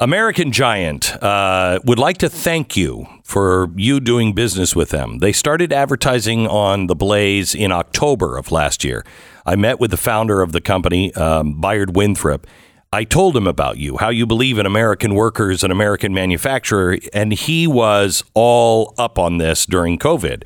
American Giant would like to thank you for you doing business with them. They started advertising on the Blaze in October of last year. I met with the founder of the company, Bayard Winthrop. I told him about you, how you believe in American workers and American manufacturer, and he was all up on this during COVID.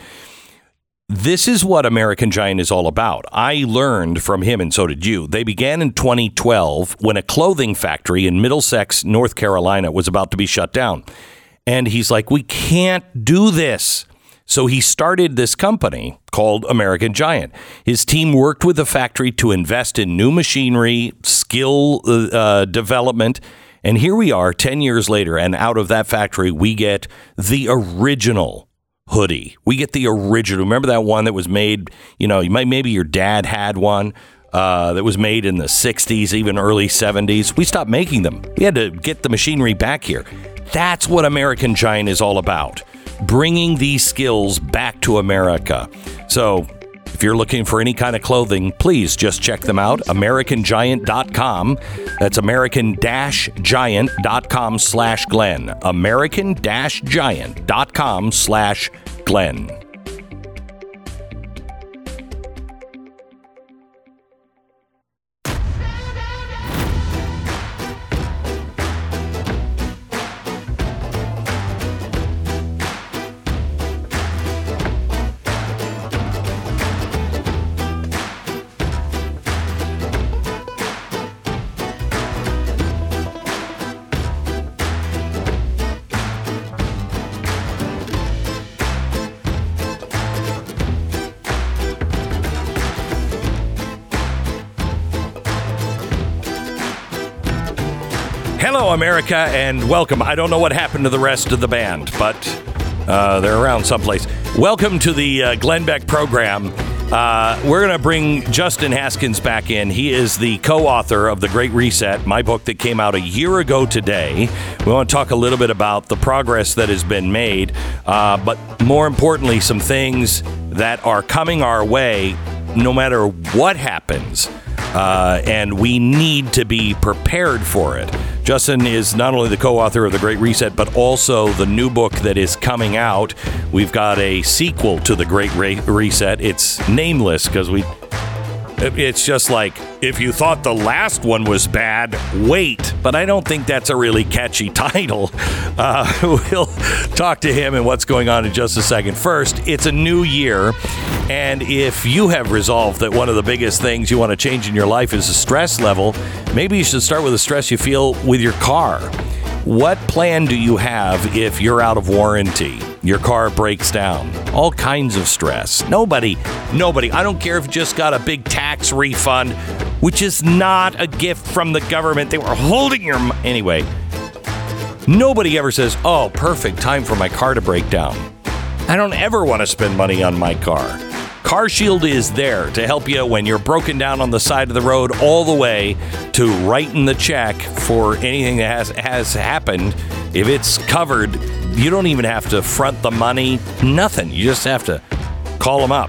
This is what American Giant is all about. I learned from him, and so did you. They began in 2012 when a clothing factory in Middlesex, North Carolina, was about to be shut down. And he's like, we can't do this. So he started this company called American Giant. His team worked with the factory to invest in new machinery, skill development. And here we are 10 years later. And out of that factory, we get the original hoodie. We get the original. Remember that one that was made, you know, you might, maybe your dad had one that was made in the 60s, even early 70s. We stopped making them. We had to get the machinery back here. That's what American Giant is all about. Bringing these skills back to America. So if you're looking for any kind of clothing, please just check them out. AmericanGiant.com. That's American-Giant.com/Glenn. American-Giant.com/Glenn. Hello, America, and welcome. I don't know what happened to the rest of the band, but they're around someplace. Welcome to the Glenn Beck program. We're going to bring Justin Haskins back in. He is the co-author of The Great Reset, my book that came out a year ago today. We want to talk a little bit about the progress that has been made, but more importantly, some things that are coming our way no matter what happens. And we need to be prepared for it. Justin is not only the co-author of The Great Reset, but also the new book that is coming out. We've got a sequel to The Great Reset. It's nameless because it's just like, if you thought the last one was bad, wait. But I don't think that's a really catchy title. We'll talk to him and what's going on in just a second. First, it's a new year. And if you have resolved that one of the biggest things you want to change in your life is the stress level, maybe you should start with the stress you feel with your car. What plan do you have if you're out of warranty? Your car breaks down. All kinds of stress. Nobody. I don't care if you just got a big tax refund, which is not a gift from the government. They were holding your money. Anyway, nobody ever says, oh, perfect time for my car to break down. I don't ever want to spend money on my car. Car Shield is there to help you when you're broken down on the side of the road, all the way to writing the check for anything that has happened. If it's covered, you don't even have to front the money, nothing. You just have to call them up,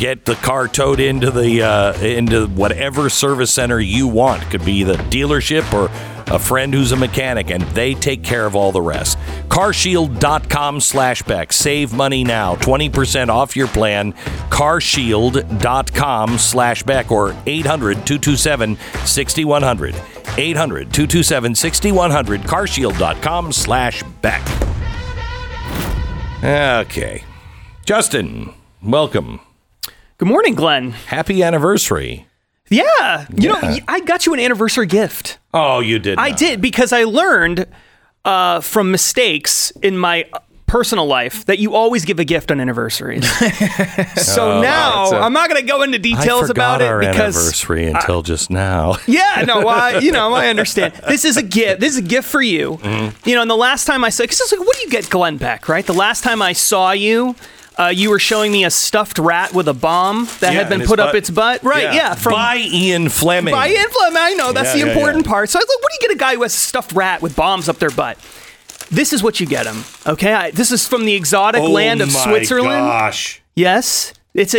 get the car towed into the into whatever service center you want. It could be the dealership or a friend who's a mechanic, and they take care of all the rest. Carshield.com/Beck. Save money now. 20% off your plan. Carshield.com/Beck or 800-227-6100. 800-227-6100. Carshield.com/Beck. Okay. Justin, welcome. Good morning, Glenn. Happy anniversary. Yeah. You know, I got you an anniversary gift. Oh, you did. I did, because I learned from mistakes in my personal life that you always give a gift on anniversaries. I'm not going to go into details about it because anniversary until just now. Yeah, no, I understand. This is a gift. This is a gift for you. Mm-hmm. You know, and the last time I saw, because it's like, what do you get, Glenn Beck? Right? The last time I saw you. You were showing me a stuffed rat with a bomb that had been put up its butt. Right, yeah. By Ian Fleming. I know. That's the important part. So I was like, what do you get a guy who has a stuffed rat with bombs up their butt? This is what you get him, okay? This is from the exotic land of Switzerland. Oh, my gosh. Yes. It's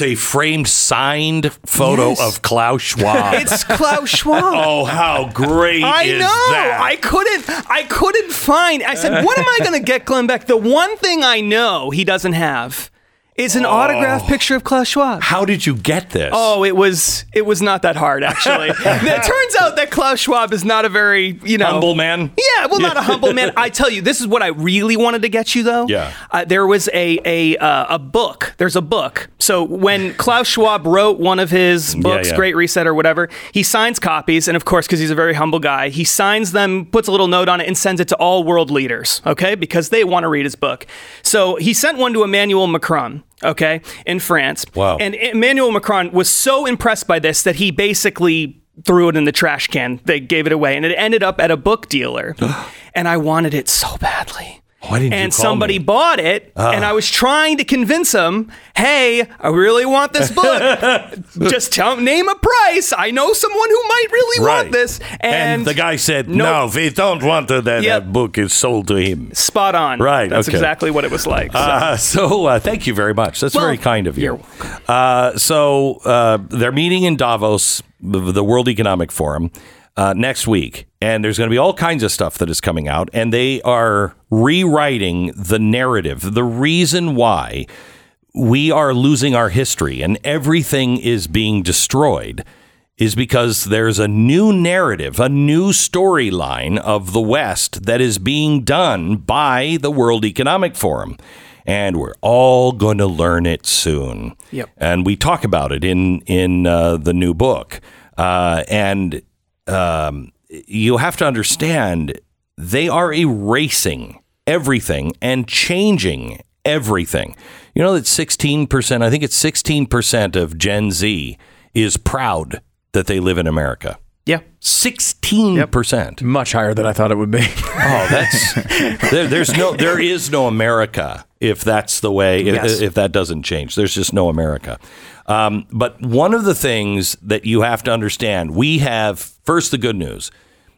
a framed, signed photo of Klaus Schwab. It's Klaus Schwab. Oh, how great is that? I couldn't find. I said, what am I going to get Glenn Beck? The one thing I know he doesn't have is an autographed picture of Klaus Schwab. How did you get this? Oh, it was not that hard, actually. It turns out that Klaus Schwab is not a very, humble man. Yeah, well, not a humble man. I tell you, this is what I really wanted to get you, though. Yeah. There was a book. There's a book. So when Klaus Schwab wrote one of his books, Great Reset or whatever, he signs copies, and of course, because he's a very humble guy, he signs them, puts a little note on it, and sends it to all world leaders, okay? Because they want to read his book. So he sent one to Emmanuel Macron. Okay, in France. Wow. And Emmanuel Macron was so impressed by this that he basically threw it in the trash can. They gave it away, and it ended up at a book dealer. And I wanted it so badly. Why didn't you call somebody me? Bought it, and I was trying to convince him, hey, I really want this book. Just name a price. I know someone who might really want this. And the guy said, no, we don't want that. That book is sold to him. Spot on. Right. That's exactly what it was like. So, thank you very much. That's very kind of you. You're welcome. So they're meeting in Davos, the World Economic Forum, next week. And there's going to be all kinds of stuff that is coming out. And they are rewriting the narrative, the reason why we are losing our history and everything is being destroyed is because there's a new narrative, a new storyline of the West that is being done by the World Economic Forum. And we're all going to learn it soon. Yep. And we talk about it in the new book. You have to understand they are erasing everything and changing everything. You know that 16%, I think it's 16% of Gen Z is proud that they live in America. Yeah. 16%. Yep. Much higher than I thought it would be. There is no America if that's the way, if that doesn't change. There's just no America. But one of the things that you have to understand, we have, first, the good news.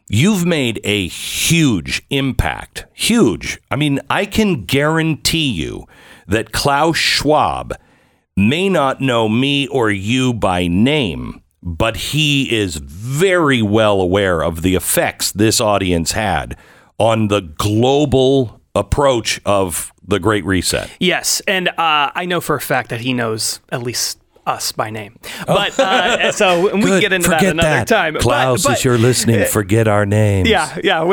You've made a huge impact. Huge. I mean, I can guarantee you that Klaus Schwab may not know me or you by name, but he is very well aware of the effects this audience had on the global approach of the Great Reset. Yes, and I know for a fact that he knows at least us by name. But so we can get into that another time. Klaus, but, as you're listening, forget our names. Yeah.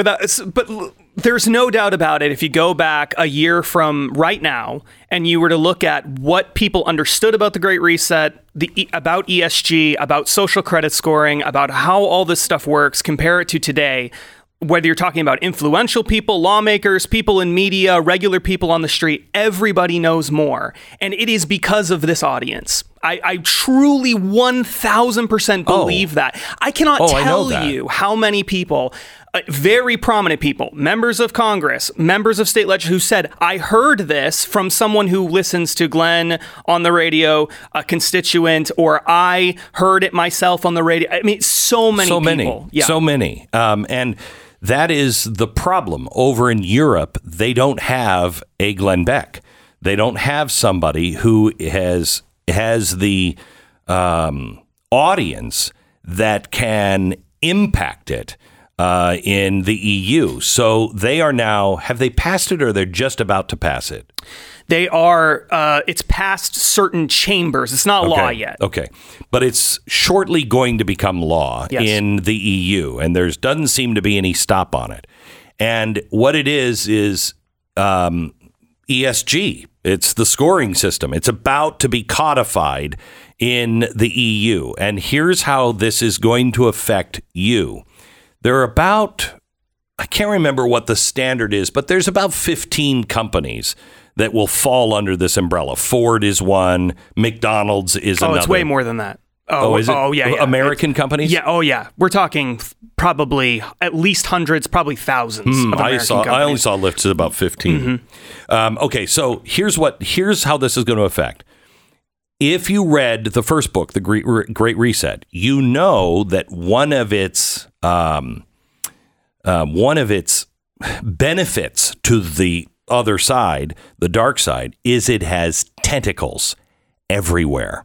There's no doubt about it. If you go back a year from right now and you were to look at what people understood about the Great Reset, about ESG, about social credit scoring, about how all this stuff works, compare it to today, whether you're talking about influential people, lawmakers, people in media, regular people on the street, everybody knows more. And it is because of this audience. I truly 1,000% believe that. I cannot tell you how many people... very prominent people, members of Congress, members of state legislatures, who said, I heard this from someone who listens to Glenn on the radio, a constituent, or I heard it myself on the radio. I mean, so many people. Yeah. So many. And that is the problem. Over in Europe, they don't have a Glenn Beck. They don't have somebody who has the audience that can impact it. In the EU. So they are now, have they passed it or they're just about to pass it? They are, it's passed certain chambers. It's not law yet. Okay. But it's shortly going to become law in the EU, and there doesn't seem to be any stop on it. And what it is ESG. It's the scoring system. It's about to be codified in the EU. And here's how this is going to affect you. There are about, I can't remember what the standard is, but there's about 15 companies that will fall under this umbrella. Ford is one. McDonald's is another. Oh, it's way more than that. Is it? Oh, yeah. American companies? Yeah. Oh, yeah. We're talking probably at least hundreds, probably thousands of American companies. I only saw lists of about 15. Mm-hmm. So here's how this is going to affect. If you read the first book, The Great Reset, you know that one of its benefits to the other side, the dark side, is it has tentacles. everywhere.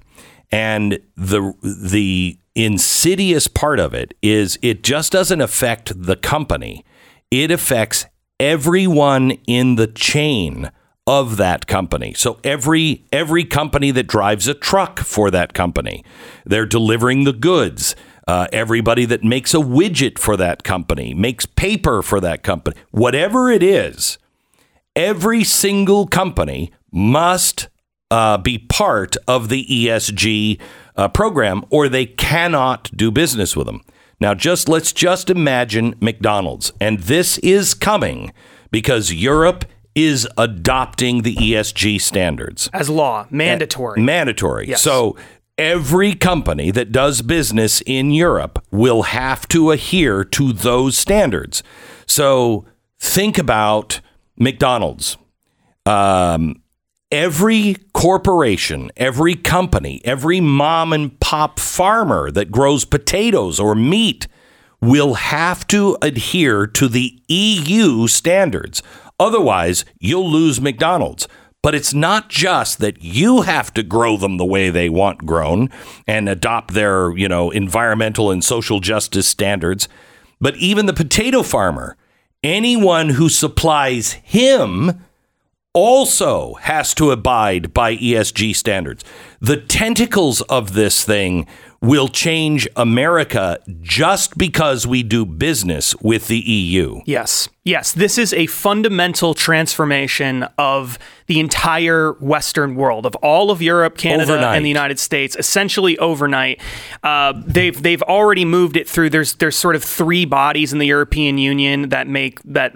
And the insidious part of it is it just doesn't affect the company. It affects everyone in the chain of that company. So every company that drives a truck for that company, they're delivering the goods. Everybody that makes a widget for that company, makes paper for that company, whatever it is, every single company must be part of the ESG program, or they cannot do business with them. Now, let's just imagine McDonald's. And this is coming because Europe is adopting the ESG standards as law, mandatory. Yes. So every company that does business in Europe will have to adhere to those standards. So think about McDonald's. Every corporation, every company, every mom and pop farmer that grows potatoes or meat will have to adhere to the EU standards. Otherwise, you'll lose McDonald's. But it's not just that you have to grow them the way they want grown and adopt their, environmental and social justice standards. But even the potato farmer, anyone who supplies him also has to abide by ESG standards. The tentacles of this thing will change America just because we do business with the EU. Yes. This is a fundamental transformation of the entire Western world, of all of Europe, Canada, and the United States, essentially overnight. They've already moved it through. There's sort of three bodies in the European Union that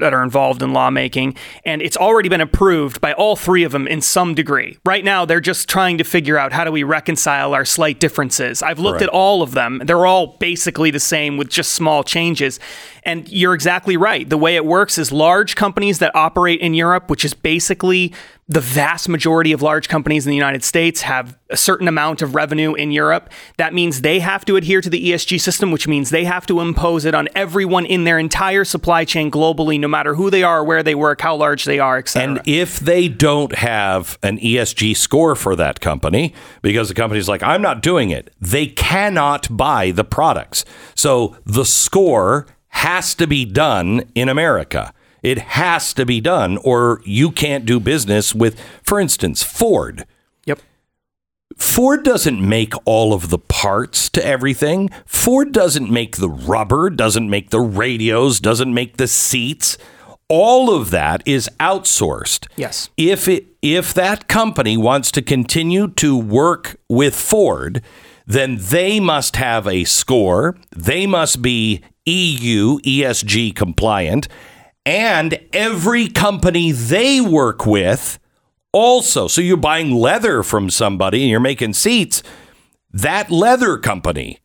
are involved in lawmaking, and it's already been approved by all three of them in some degree. Right now, they're just trying to figure out how do we reconcile our slight differences. I've looked at all of them. They're all basically the same with just small changes. And you're exactly right. The way it works is large companies that operate in Europe, which is basically the vast majority of large companies in the United States, have a certain amount of revenue in Europe. That means they have to adhere to the ESG system, which means they have to impose it on everyone in their entire supply chain globally, no matter who they are, where they work, how large they are, etc. And if they don't have an ESG score for that company, because the company's like, I'm not doing it, they cannot buy the products. So the score has to be done in America. It has to be done, or you can't do business with, for instance, Ford. Yep. Ford doesn't make all of the parts to everything. Ford doesn't make the rubber, doesn't make the radios, doesn't make the seats. All of that is outsourced. Yes. If that company wants to continue to work with Ford, then they must have a score. They must be EU ESG compliant. And every company they work with also. So you're buying leather from somebody and you're making seats. That leather company,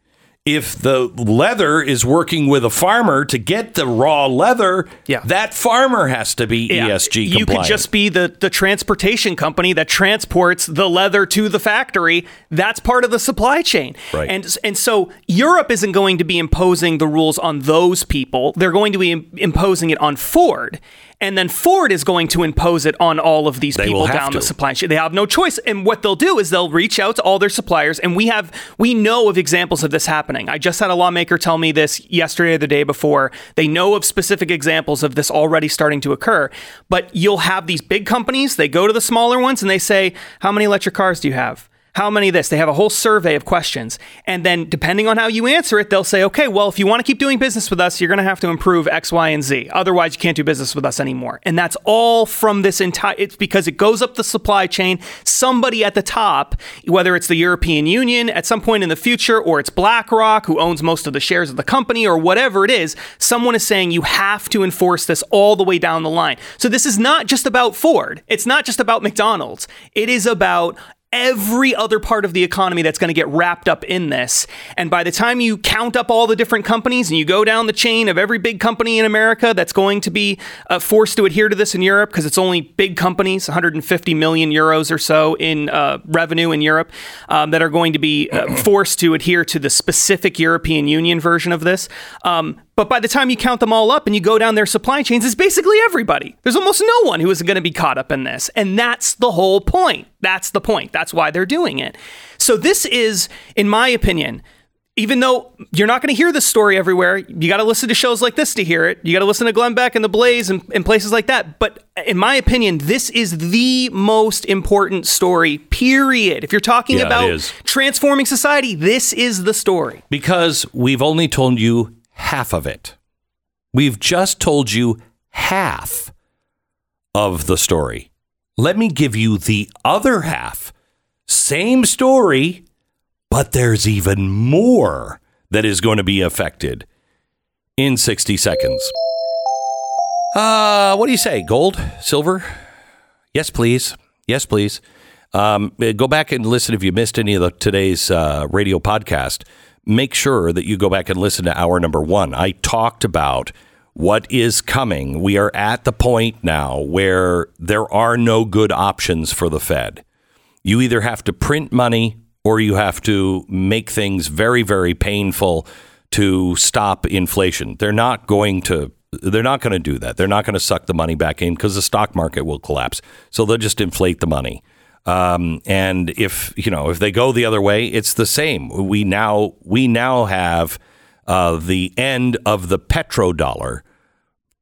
if the leather is working with a farmer to get the raw leather, that farmer has to be ESG compliant. You could just be the transportation company that transports the leather to the factory. That's part of the supply chain. Right. And so Europe isn't going to be imposing the rules on those people. They're going to be imposing it on Ford. And then Ford is going to impose it on all of these people down the supply chain. They have no choice. And what they'll do is they'll reach out to all their suppliers. And we know of examples of this happening. I just had a lawmaker tell me this yesterday or the day before. They know of specific examples of this already starting to occur. But you'll have these big companies. They go to the smaller ones and they say, how many electric cars do you have? How many of this? They have a whole survey of questions. And then depending on how you answer it, they'll say, okay, well, if you want to keep doing business with us, you're going to have to improve X, Y, and Z. Otherwise, you can't do business with us anymore. And that's all from this entire, it's because it goes up the supply chain. Somebody at the top, whether it's the European Union at some point in the future, or it's BlackRock who owns most of the shares of the company, or whatever it is, someone is saying you have to enforce this all the way down the line. So this is not just about Ford. It's not just about McDonald's. It is about every other part of the economy that's going to get wrapped up in this. And by the time you count up all the different companies and you go down the chain of every big company in America that's going to be forced to adhere to this in Europe, because it's only big companies, 150 million euros or so in revenue in Europe, that are going to be forced to adhere to the specific European Union version of this. But by the time you count them all up and you go down their supply chains, it's basically everybody. There's almost no one who isn't going to be caught up in this. And that's the whole point. That's the point. That's why they're doing it. So this is, in my opinion, even though you're not going to hear this story everywhere, you got to listen to shows like this to hear it. You got to listen to Glenn Beck and The Blaze and places like that. But in my opinion, this is the most important story, period. If you're talking about transforming society, this is the story. Because we've only told you half of it. We've just told you half of the story. Let me give you the other half. Same story, but there's even more that is going to be affected in 60 seconds. What do you say? Gold? Silver? Yes, please. Yes, please. Go back and listen if you missed any of today's radio podcast. Make sure that you go back and listen to hour number one. I talked about what is coming. We are at the point now where there are no good options for the Fed. You either have to print money or you have to make things very, very painful to stop inflation. They're not going to do that. They're not going to suck the money back in because the stock market will collapse. So they'll just inflate the money. And if they go the other way, it's the same. We now have the end of the petrodollar.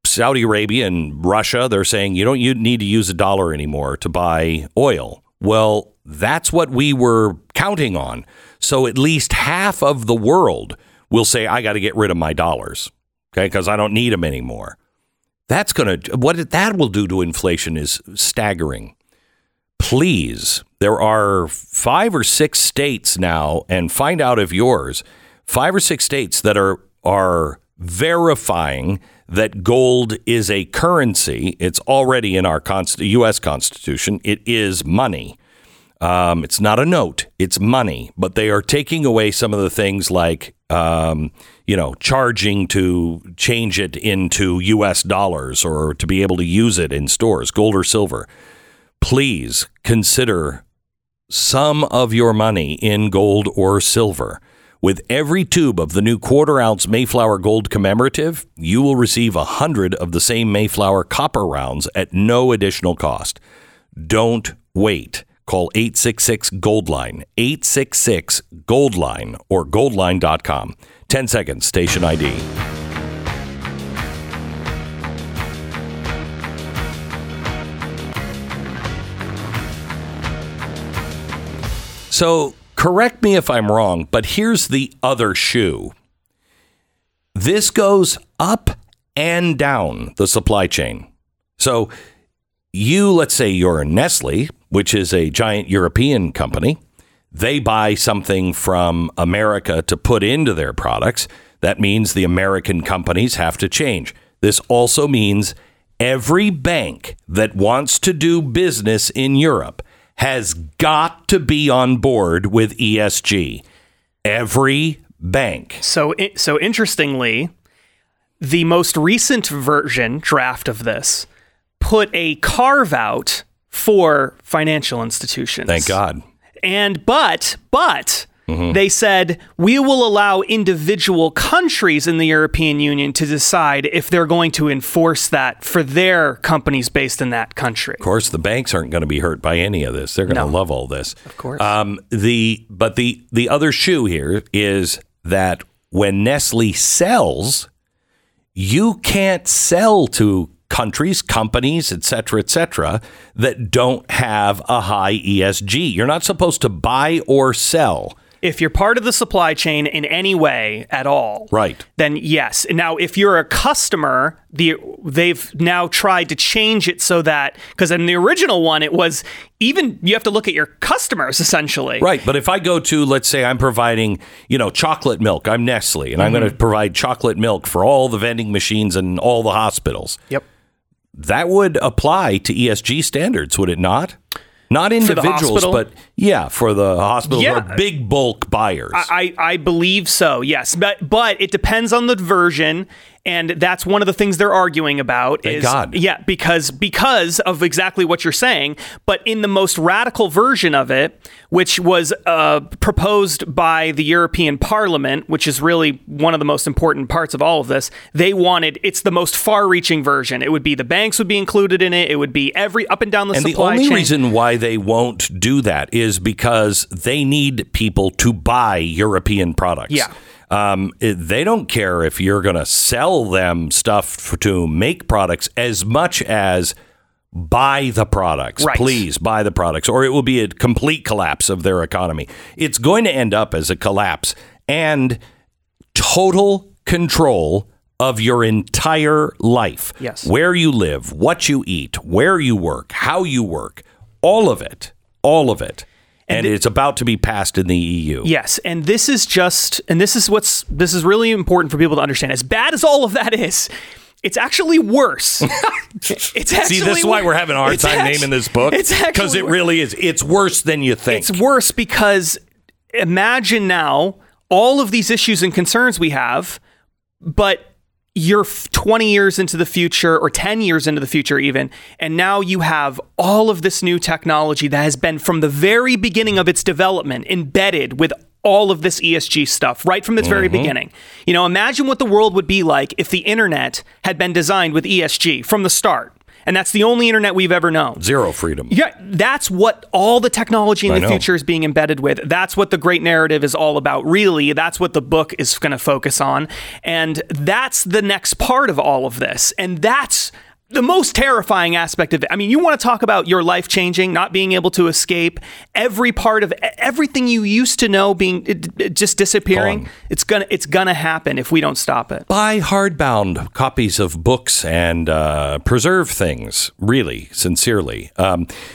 Saudi Arabia and Russia, they're saying you need to use a dollar anymore to buy oil. Well, that's what we were counting on. So at least half of the world will say, I got to get rid of my dollars, okay, because I don't need them anymore. That's what that will do to inflation is staggering. Please, there are 5 or 6 states now, and find out if yours, 5 or 6 states that are verifying that gold is a currency. It's already in our U.S. Constitution. It is money. It's not a note. It's money. But they are taking away some of the things like, charging to change it into U.S. dollars or to be able to use it in stores, gold or silver. Please consider some of your money in gold or silver. With every tube of the new quarter-ounce Mayflower gold commemorative, you will receive 100 of the same Mayflower copper rounds at no additional cost. Don't wait. Call 866-GOLDLINE, 866-GOLDLINE, or goldline.com. 10 seconds, station ID. So correct me if I'm wrong, but here's the other shoe. This goes up and down the supply chain. So let's say you're a Nestle, which is a giant European company. They buy something from America to put into their products. That means the American companies have to change. This also means every bank that wants to do business in Europe has got to be on board with ESG. Every bank. So interestingly, the most recent draft of this put a carve out for financial institutions. Thank God. And but mm-hmm. They said, we will allow individual countries in the European Union to decide if they're going to enforce that for their companies based in that country. Of course, the banks aren't going to be hurt by any of this. They're going to love all this. Of course. But the other shoe here is that when Nestle sells, you can't sell to countries, companies, et cetera, that don't have a high ESG. You're not supposed to buy or sell. If you're part of the supply chain in any way at all, right? Then yes. Now, if you're a customer, they've now tried to change it so that, because in the original one, it was even you have to look at your customers essentially. Right. But if I go to, let's say I'm providing, chocolate milk, I'm Nestle, and mm-hmm. I'm going to provide chocolate milk for all the vending machines and all the hospitals. Yep. That would apply to ESG standards, would it not? Not individuals, but yeah, for the hospital or big bulk buyers. I believe so, yes. But it depends on the version And that's one of the things they're arguing about. Thank God. Yeah, because of exactly what you're saying. But in the most radical version of it, which was proposed by the European Parliament, which is really one of the most important parts of all of this, they wanted, it's the most far-reaching version. It would be the banks would be included in it. It would be every up and down the supply chain. And the only reason why they won't do that is because they need people to buy European products. Yeah. They don't care if you're going to sell them stuff to make products as much as buy the products. Right. Please buy the products, or it will be a complete collapse of their economy. It's going to end up as a collapse and total control of your entire life. Yes. Where you live, what you eat, where you work, how you work, all of it, all of it. And it's about to be passed in the EU. Yes. And this is just, and this is really important for people to understand. As bad as all of that is, it's actually worse. See, this is why we're having a hard time naming this book. Because it really is. It's worse than you think. It's worse because imagine now all of these issues and concerns we have, but you're 20 years into the future or 10 years into the future even, and now you have all of this new technology that has been from the very beginning of its development embedded with all of this ESG stuff right from its very beginning. You know, imagine what the world would be like if the internet had been designed with ESG from the start. And that's the only internet we've ever known. Zero freedom. Yeah, that's what all the technology in the future is being embedded with. That's what the great narrative is all about, really. That's what the book is going to focus on. And that's the next part of all of this. And that's the most terrifying aspect of it. I mean, you want to talk about your life changing, not being able to escape, every part of everything you used to know being just disappearing. It's gonna happen if we don't stop it. Buy hardbound copies of books and preserve things, really, sincerely.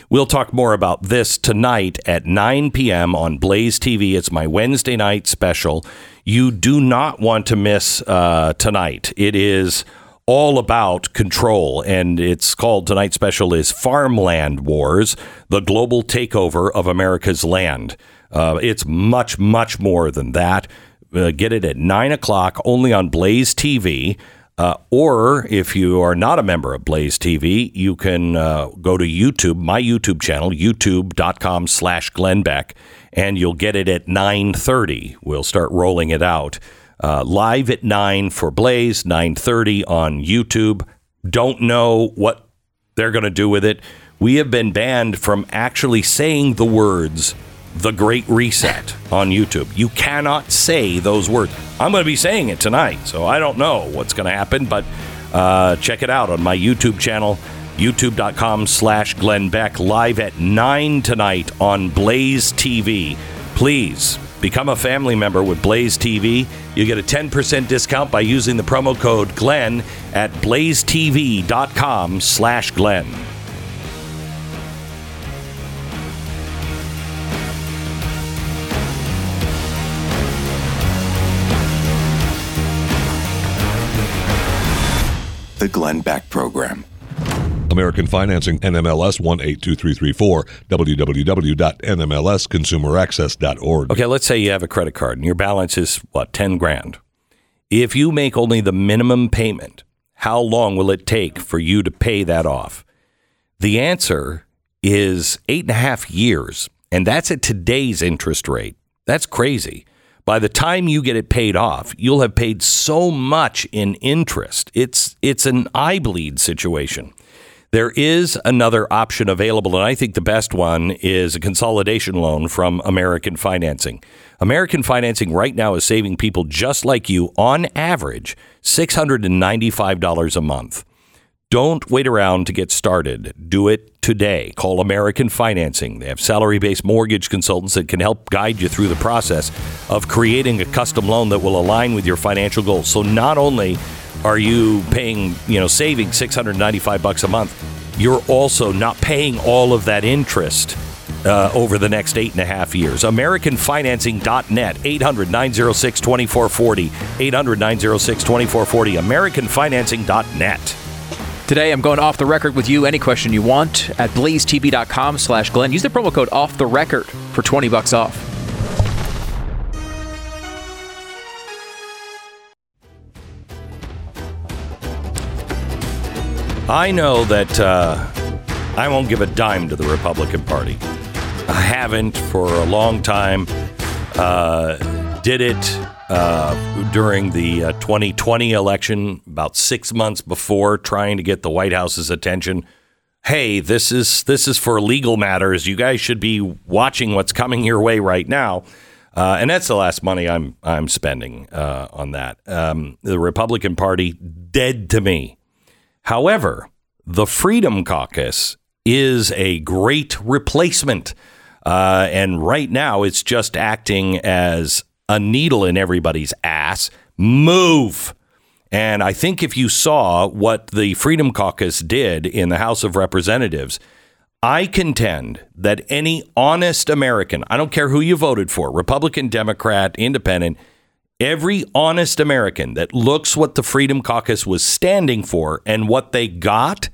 We'll talk more about this tonight at 9 p.m. on Blaze TV. It's my Wednesday night special. You do not want to miss tonight. It is all about control, and it's called, tonight's special is Farmland Wars, the Global Takeover of America's Land. It's much, much more than that. Get it at 9 o'clock only on Blaze TV. Or if you are not a member of Blaze TV, you can go to YouTube, my YouTube channel, youtube.com/Glenn Beck, and you'll get it at 9:30. We'll start rolling it out. Live at 9 for Blaze, 9:30 on YouTube. Don't know what they're going to do with it. We have been banned from actually saying the words, The Great Reset, on YouTube. You cannot say those words. I'm going to be saying it tonight, so I don't know what's going to happen, but check it out on my YouTube channel, youtube.com/Glenn Beck, live at 9 tonight on Blaze TV. Please become a family member with Blaze TV. You get a 10% discount by using the promo code Glenn at blazetv.com/Glenn. The Glenn Beck Program. American Financing, NMLS 182334, www.nmlsconsumeraccess.org. Okay, let's say you have a credit card and your balance is, what, 10 grand. If you make only the minimum payment, how long will it take for you to pay that off? The answer is 8.5 years, and that's at today's interest rate. That's crazy. By the time you get it paid off, you'll have paid so much in interest. It's an eye bleed situation. There is another option available, and I think the best one is a consolidation loan from American Financing. American Financing right now is saving people just like you, on average, $695 a month. Don't wait around to get started. Do it today. Call American Financing. They have salary-based mortgage consultants that can help guide you through the process of creating a custom loan that will align with your financial goals. So not only are you paying, you know, saving $695 a month, you're also not paying all of that interest over the next 8.5 years. AmericanFinancing.net, 800-906-2440, 800-906-2440, AmericanFinancing.net. Today, I'm going off the record with you. Any question you want at blazetv.com/Glenn. Use the promo code off the record for $20 off. I know that I won't give a dime to the Republican Party. I haven't for a long time. Did it during the 2020 election, about 6 months before, trying to get the White House's attention. Hey, this is for legal matters. You guys should be watching what's coming your way right now. And that's the last money I'm spending on that. The Republican Party, dead to me. However, the Freedom Caucus is a great replacement. And right now it's just acting as a needle in everybody's ass. Move. And I think if you saw what the Freedom Caucus did in the House of Representatives, I contend that any honest American, I don't care who you voted for, Republican, Democrat, Independent, every honest American that looks what the Freedom Caucus was standing for and what they got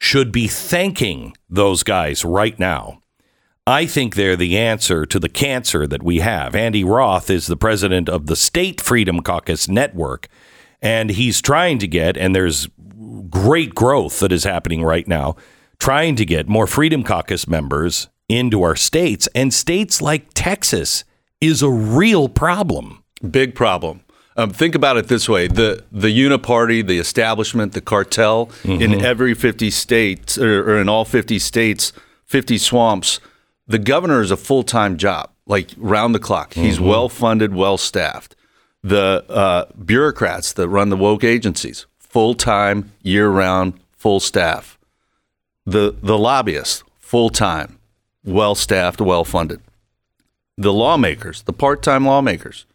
should be thanking those guys right now. I think they're the answer to the cancer that we have. Andy Roth is the president of the State Freedom Caucus Network. And he's trying to get, and there's great growth that is happening right now, trying to get more Freedom Caucus members into our states. And states like Texas is a real problem. Big problem. Think about it this way. The uniparty, the establishment, the cartel in every 50 states or in all 50 states, 50 swamps, the governor is a full-time job, like round the clock. He's well-funded, well-staffed. The bureaucrats that run the woke agencies, full-time, year-round, full staff. The lobbyists, full-time, well-staffed, well-funded. The lawmakers, the part-time lawmakers,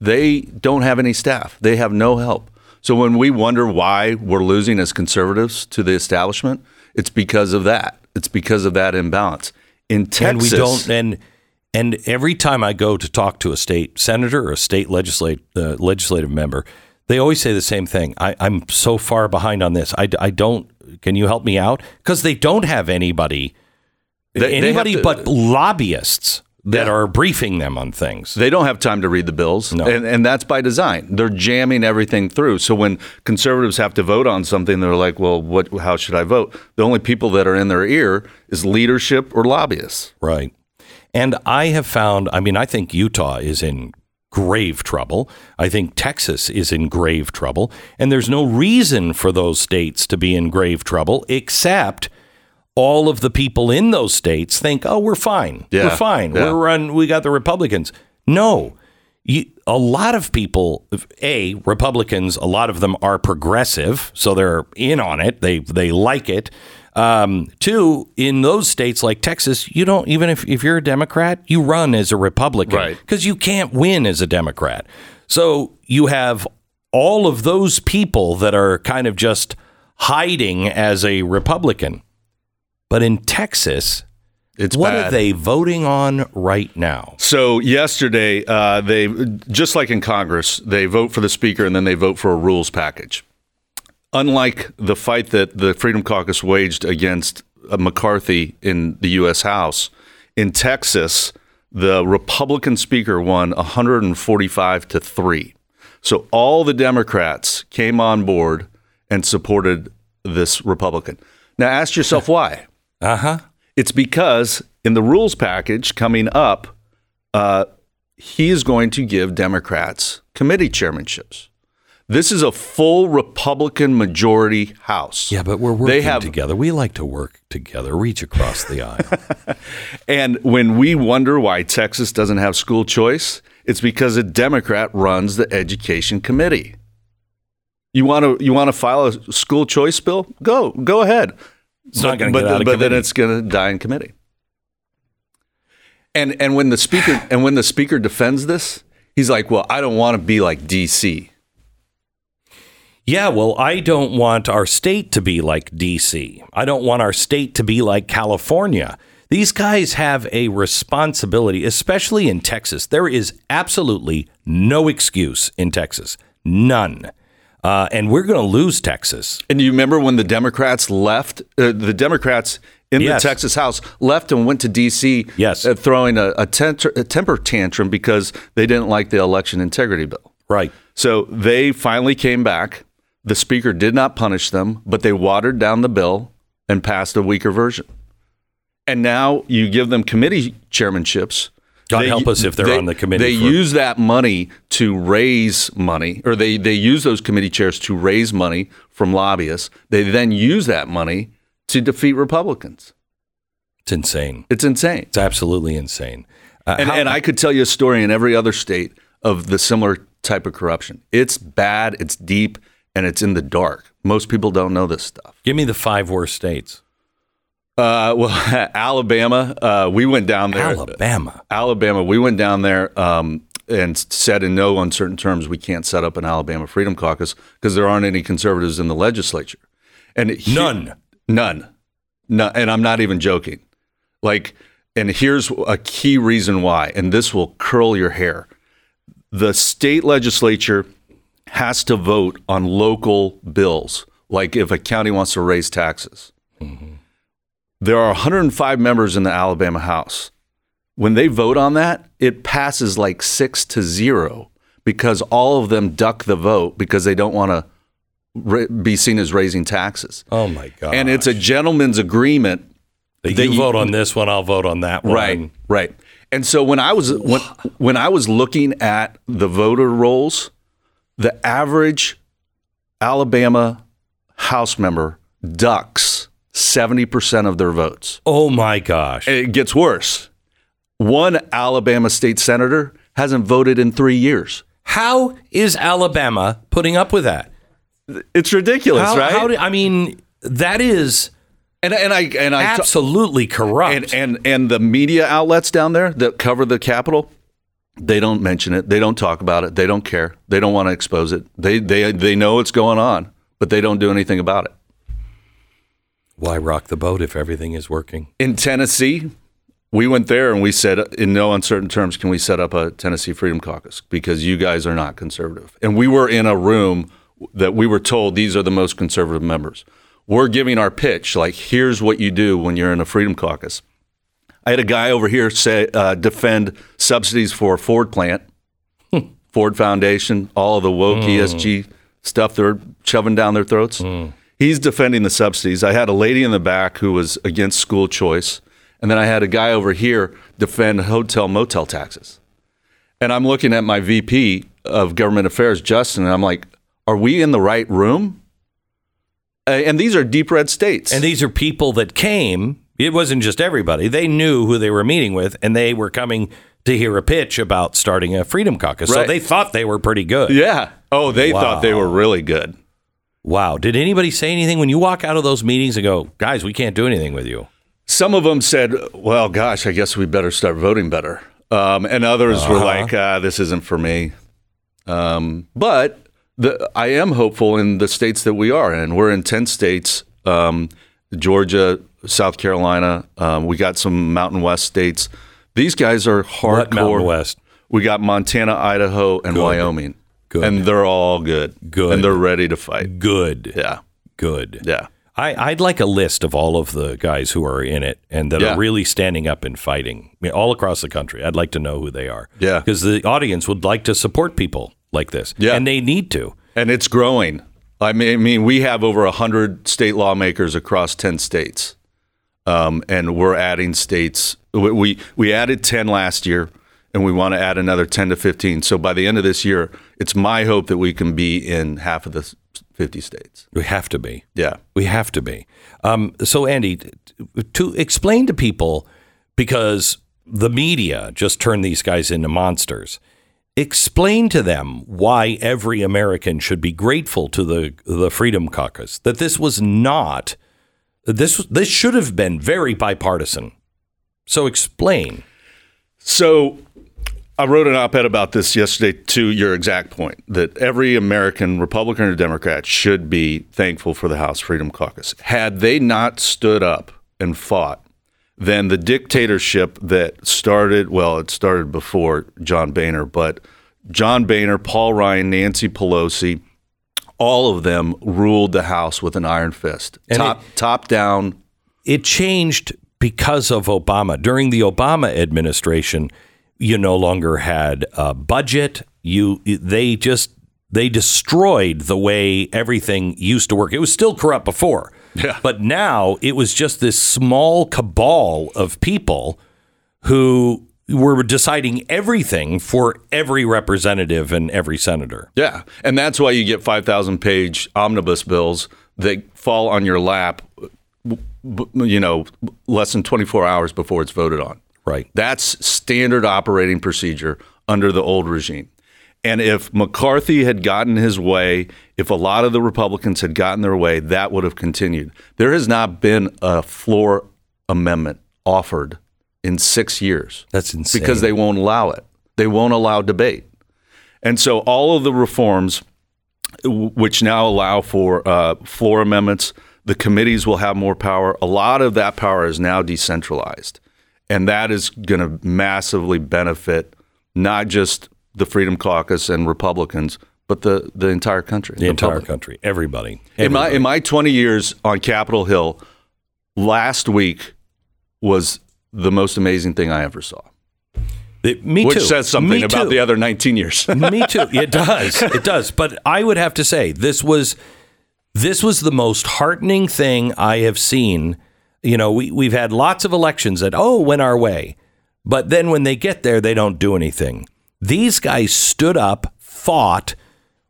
they don't have any staff. They have no help. So when we wonder why we're losing as conservatives to the establishment, it's because of that. It's because of that imbalance. In Texas... And every time I go to talk to a state senator or a state legislative member, they always say the same thing. I'm so far behind on this. I don't. Can you help me out? Because they don't have anybody, they but lobbyists that are briefing them on things. They don't have time to read the bills. No. And that's by design. They're jamming everything through. So when conservatives have to vote on something, they're like, well, how should I vote? The only people that are in their ear is leadership or lobbyists. Right. And I have found, I think Utah is in grave trouble. I think Texas is in grave trouble. And there's no reason for those states to be in grave trouble, except all of the people in those states think, oh, we're fine. Yeah. We're fine. Yeah. We got the Republicans. No, a lot of people, Republicans, a lot of them are progressive. So they're in on it. They like it. Two, in those states like Texas, you don't, even if you're a Democrat, you run as a Republican because you can't win as a Democrat. So you have all of those people that are kind of just hiding as a Republican. But in Texas, what are they voting on right now? So yesterday, they, just like in Congress, they vote for the speaker and then they vote for a rules package. Unlike the fight that the Freedom Caucus waged against McCarthy in the U.S. House, in Texas, the Republican speaker won 145-3. So all the Democrats came on board and supported this Republican. Now, ask yourself why. It's because in the rules package coming up, he is going to give Democrats committee chairmanships. This is a full Republican majority House. Yeah, but we're working together. We like to work together, reach across the aisle. And when we wonder why Texas doesn't have school choice, it's because a Democrat runs the education committee. You want to file a school choice bill? Go ahead. It's not going to get out of committee. But then it's going to die in committee. And when the speaker defends this, he's like, "Well, I don't want to be like D.C." Yeah, well, I don't want our state to be like D.C. I don't want our state to be like California. These guys have a responsibility, especially in Texas. There is absolutely no excuse in Texas. None. And we're going to lose Texas. And you remember when the Democrats left, the Democrats in the Texas House left and went to D.C. Throwing a temper tantrum because they didn't like the election integrity bill. Right. So they finally came back. The speaker did not punish them, but they watered down the bill and passed a weaker version. And now you give them committee chairmanships. God help us if they're on the committee. They use that money to raise money, or they use those committee chairs to raise money from lobbyists. They then use that money to defeat Republicans. It's insane. It's insane. It's absolutely insane. And I could tell you a story in every other state of the similar type of corruption. It's bad, it's deep, and it's in the dark. Most people don't know this stuff. Give me the 5 worst states. Alabama, we went down there. Alabama, we went down there and said in no uncertain terms, we can't set up an Alabama Freedom Caucus because there aren't any conservatives in the legislature. And none. And I'm not even joking. And here's a key reason why, and this will curl your hair. The state legislature has to vote on local bills, like if a county wants to raise taxes. Mm-hmm. There are 105 members in the Alabama House. When they vote on that, it passes like 6-0 because all of them duck the vote because they don't want to be seen as raising taxes. Oh, my God. And it's a gentleman's agreement. You vote on this one, I'll vote on that one. Right, right. And so when I was looking at the voter rolls, the average Alabama House member ducks 70% of their votes. Oh, my gosh. It gets worse. One Alabama state senator hasn't voted in 3 years. How is Alabama putting up with that? It's ridiculous, right? That is... And I absolutely corrupt. And the media outlets down there that cover the Capitol, they don't mention it. They don't talk about it. They don't care. They don't want to expose it. They know what's going on, but they don't do anything about it. Why rock the boat if everything is working? In Tennessee, we went there and we said, in no uncertain terms, can we set up a Tennessee Freedom Caucus? Because you guys are not conservative. And we were in a room that we were told these are the most conservative members. We're giving our pitch, like, here's what you do when you're in a Freedom Caucus. I had a guy over here say, defend subsidies for a Ford plant, Ford Foundation, all of the woke ESG stuff they're shoving down their throats. He's defending the subsidies. I had a lady in the back who was against school choice. And then I had a guy over here defend hotel motel taxes. And I'm looking at my VP of Government Affairs, Justin, and I'm like, are we in the right room? And these are deep red states. And these are people that came. It wasn't just everybody. They knew who they were meeting with, and they were coming to hear a pitch about starting a Freedom Caucus. Right. So they thought they were pretty good. Yeah. Oh, they thought they were really good. Wow. Did anybody say anything when you walk out of those meetings and go, guys, we can't do anything with you? Some of them said, well, gosh, I guess we better start voting better. And others were like, this isn't for me. But... I am hopeful in the states that we are in. We're in 10 states, Georgia, South Carolina. We got some Mountain West states. These guys are hardcore. What Mountain West? We got Montana, Idaho, and Wyoming. Good. And they're all good. Good. And they're ready to fight. Good. Yeah. Good. Yeah. I'd like a list of all of the guys who are in it and that are really standing up and fighting all across the country. I'd like to know who they are. Yeah. Because the audience would like to support people like this. Yeah. And they need to. And it's growing. I mean, we have over 100 state lawmakers across 10 states. And we're adding states. We added 10 last year, and we want to add another 10 to 15. So by the end of this year, it's my hope that we can be in half of the 50 states. We have to be. Yeah. We have to be. So, Andy, to explain to people, because the media just turned these guys into monsters, explain to them why every American should be grateful to the Freedom Caucus, that this was not, this should have been very bipartisan. So explain. So I wrote an op-ed about this yesterday to your exact point, that every American, Republican or Democrat, should be thankful for the House Freedom Caucus. Had they not stood up and fought, then the dictatorship that started, well, it started before John Boehner, but John Boehner, Paul Ryan, Nancy Pelosi, all of them ruled the House with an iron fist, top down. It changed because of Obama. During the Obama administration, you no longer had a budget. They just They destroyed the way everything used to work. It was still corrupt before, but now it was just this small cabal of people who were deciding everything for every representative and every senator. Yeah, and that's why you get 5,000-page omnibus bills that fall on your lap, you know, less than 24 hours before it's voted on. Right. That's standard operating procedure under the old regime. And if McCarthy had gotten his way, if a lot of the Republicans had gotten their way, that would have continued. There has not been a floor amendment offered in 6 years. That's insane. Because they won't allow it. They won't allow debate. And so all of the reforms, which now allow for floor amendments, the committees will have more power. A lot of that power is now decentralized. And that is going to massively benefit not just the Freedom Caucus and Republicans, but the entire country. The entire country, everybody. In my 20 years on Capitol Hill, last week was the most amazing thing I ever saw. Which says something about the other 19 years. Me too. It does. It does. But I would have to say this was the most heartening thing I have seen. You know, we've had lots of elections that, went our way. But then when they get there, they don't do anything. These guys stood up, fought,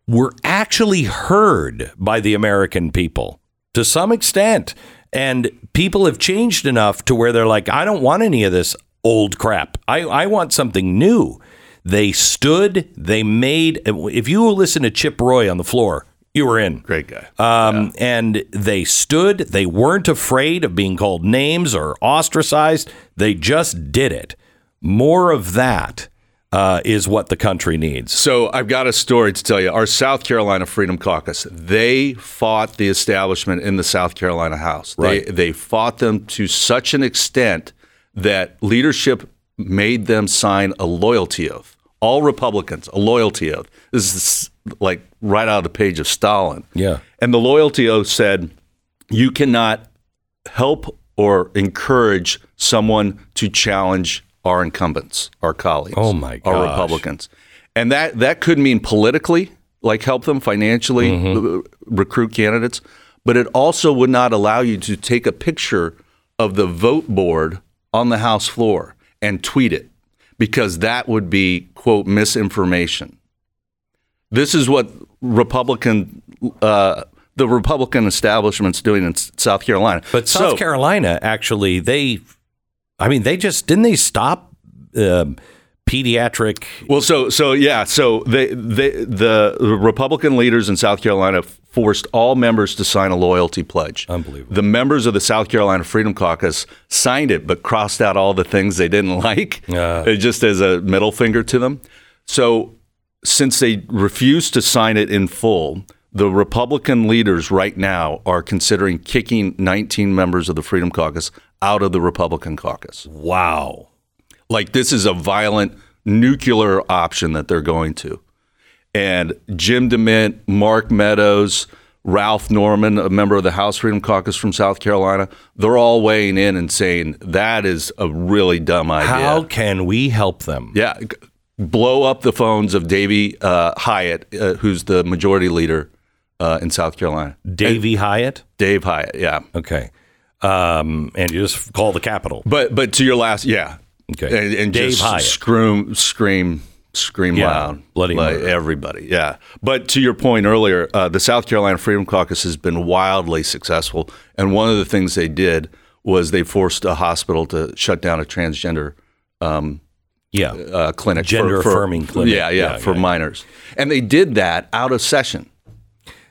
were actually heard by the American people to some extent. And people have changed enough to where they're like, I don't want any of this old crap. I want something new. They stood. They made. If you listen to Chip Roy on the floor, you were in. Great guy. And they stood. They weren't afraid of being called names or ostracized. They just did it. More of that. Is what the country needs. So I've got a story to tell you. Our South Carolina Freedom Caucus, they fought the establishment in the South Carolina House. Right. They fought them to such an extent that leadership made them sign a loyalty oath. All Republicans, a loyalty oath. This is like right out of the page of Stalin. Yeah. And the loyalty oath said, you cannot help or encourage someone to challenge our incumbents, our colleagues, our Republicans. And that could mean politically, like help them financially, recruit candidates. But it also would not allow you to take a picture of the vote board on the House floor and tweet it, because that would be, quote, misinformation. This is what the Republican establishment's doing in South Carolina. But South Carolina, actually, they stop pediatric? Well, the Republican leaders in South Carolina forced all members to sign a loyalty pledge. Unbelievable. The members of the South Carolina Freedom Caucus signed it, but crossed out all the things they didn't like, just as a middle finger to them. So since they refused to sign it in full, the Republican leaders right now are considering kicking 19 members of the Freedom Caucus out of the Republican caucus. Wow. Like, this is a violent nuclear option that they're going to. And Jim DeMint, Mark Meadows, Ralph Norman, a member of the House Freedom Caucus from South Carolina, they're all weighing in and saying that is a really dumb idea. How can we help them? Yeah. Blow up the phones of Davey Hyatt, who's the majority leader in South Carolina. Hyatt? Dave Hyatt, yeah. Okay. And you just call the Capitol. But to your last, yeah. Okay. And Dave just Hyatt. Scream loud. Bloody murder. Everybody, yeah. But to your point earlier, the South Carolina Freedom Caucus has been wildly successful. And one of the things they did was they forced a hospital to shut down a transgender clinic. Gender-affirming clinic. For minors. And they did that out of session.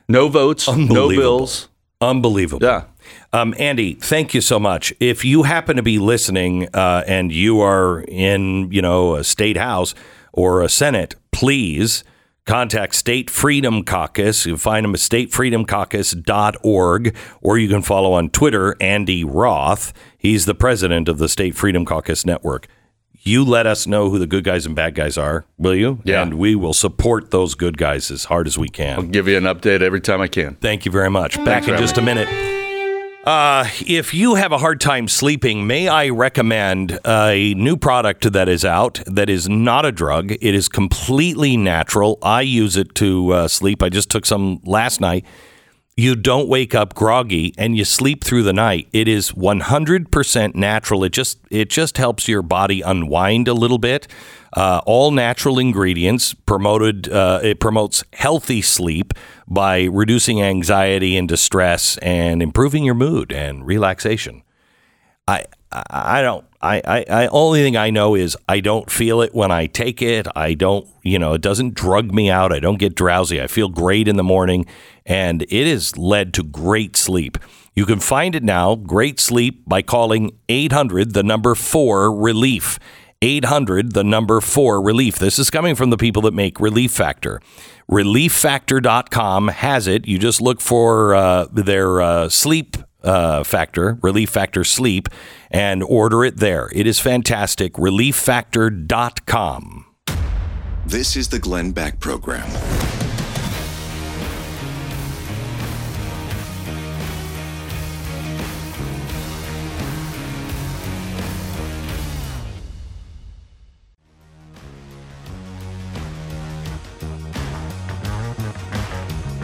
No votes, no bills. Unbelievable. Yeah. Andy, thank you so much. If you happen to be listening and you are in, a state house or a senate, please contact State Freedom Caucus. You can find them at statefreedomcaucus.org, or you can follow on Twitter, Andy Roth. He's the president of the State Freedom Caucus Network. You let us know who the good guys and bad guys are, will you? Yeah. And we will support those good guys as hard as we can. I'll give you an update every time I can. Thank you very much. Back in just a minute. If you have a hard time sleeping, may I recommend a new product that is out that is not a drug. It is completely natural. I use it to sleep. I just took some last night. You don't wake up groggy and you sleep through the night. It is 100% natural. It just helps your body unwind a little bit. All natural ingredients promoted. It promotes healthy sleep by reducing anxiety and distress and improving your mood and relaxation. I only thing I know is I don't feel it when I take it. I don't, it doesn't drug me out. I don't get drowsy. I feel great in the morning, and it has led to great sleep. You can find it now, great sleep, by calling 800, the number 4 relief. 800, the number 4 relief. This is coming from the people that make Relief Factor. ReliefFactor.com has it. You just look for their sleep factor, Relief Factor Sleep, and order it there. It is fantastic. ReliefFactor.com. This is the Glenn Beck Program.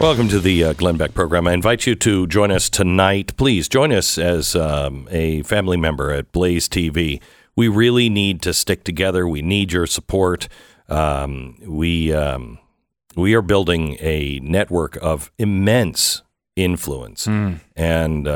Welcome to the Glenn Beck Program. I invite you to join us tonight. Please join us as a family member at Blaze TV. We really need to stick together. We need your support. We are building a network of immense influence, and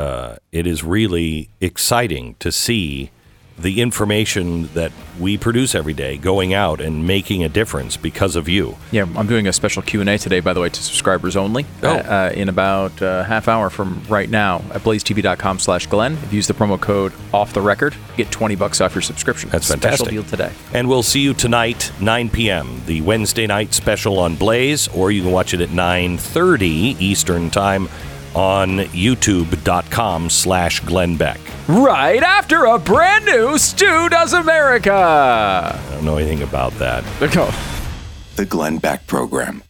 it is really exciting to see the information that we produce every day going out and making a difference because of you. Yeah, I'm doing a special Q&A today, by the way, to subscribers only in about half hour from right now at blazetv.com/Glenn. If you use the promo code off the record, get $20 off your subscription. That's fantastic. Special deal today. And we'll see you tonight, 9 p.m., the Wednesday night special on Blaze, or you can watch it at 9:30 Eastern Time on youtube.com/Glenn Beck. Right after a brand new Stew Does America. I don't know anything about that. The Glenn Beck Program.